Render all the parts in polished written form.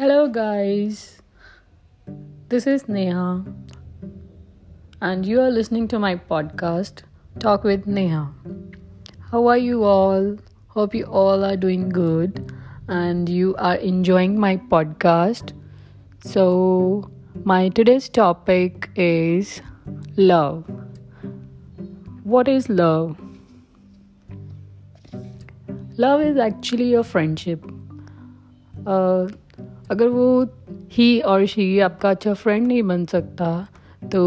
Hello guys, this is Neha and you are listening to my podcast Talk with Neha. How are you all? Hope you all are doing good and you are enjoying my podcast. So my today's topic is love. What is love? Love is actually a friendship. अगर वो ही और she आपका अच्छा friend नहीं बन सकता तो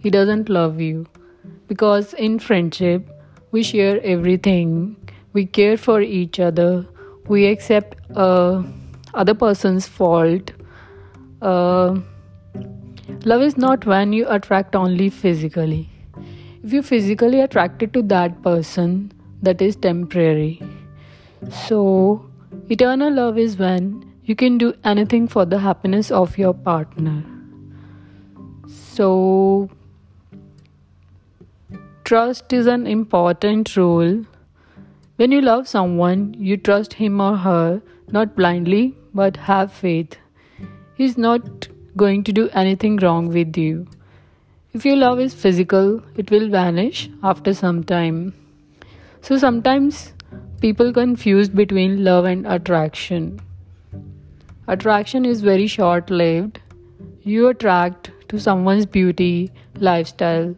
he doesn't love you because in friendship we share everything we care for each other we accept other persons fault love is not when you attract only physically if you physically attracted to that person that is temporary so eternal love is when you can do anything for the happiness of your partner. So, trust is an important rule. When you love someone, you trust him or her, not blindly, but have faith. He's not going to do anything wrong with you. If your love is physical, it will vanish after some time. So sometimes people confuse between love and attraction. Attraction is very short-lived. You attract to someone's beauty, lifestyle.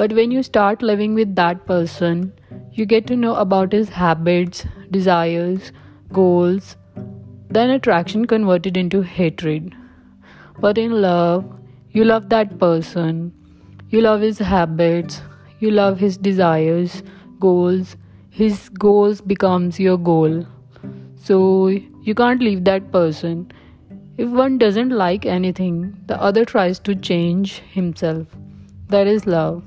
But when you start living with that person, you get to know about his habits, desires, goals. Then attraction converted into hatred. But in love, you love that person. You love his habits. You love his desires, goals. His goals becomes your goal. So you can't leave that person. If one doesn't like anything, the other tries to change himself. That is love.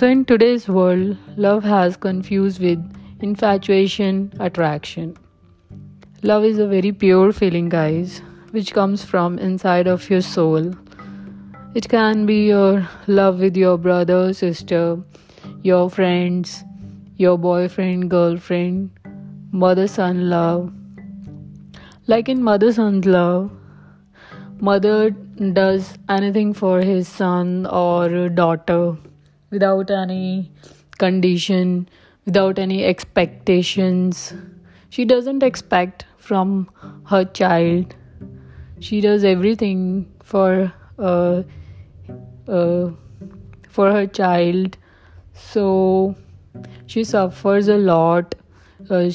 So in today's world, love has confused with infatuation, attraction. Love is a very pure feeling, guys, which comes from inside of your soul. It can be your love with your brother, sister, your friends, your boyfriend, girlfriend, mother-son love. Like in mother-son love, mother does anything for his son or daughter without any condition, without any expectations. She doesn't expect from her child. She does everything for her child. So she suffers a lot.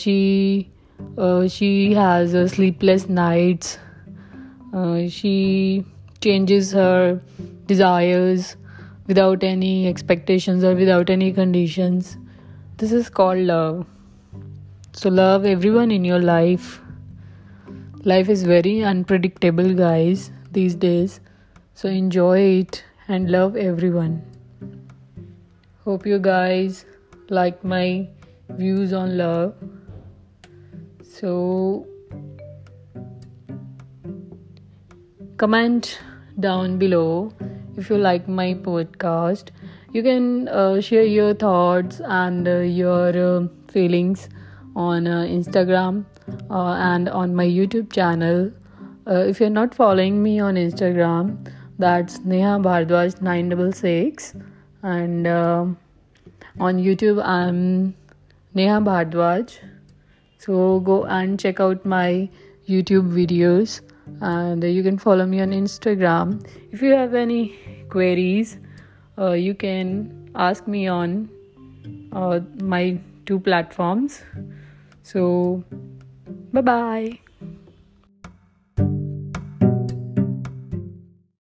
She has sleepless nights. She changes her desires without any expectations or without any conditions. This is called love. So love everyone in your life. Life is very unpredictable, guys, these days. So enjoy it and love everyone. Hope you guys like my views on love. So comment down below if you like my podcast. You can share your thoughts and your feelings on Instagram and on my YouTube channel. If you're not following me on Instagram, that's Neha Bhardwaj 966, and on YouTube I'm Neha Bhardwaj. So go and check out my YouTube videos, and you can follow me on Instagram. If you have any queries, you can ask me on my two platforms. So bye bye.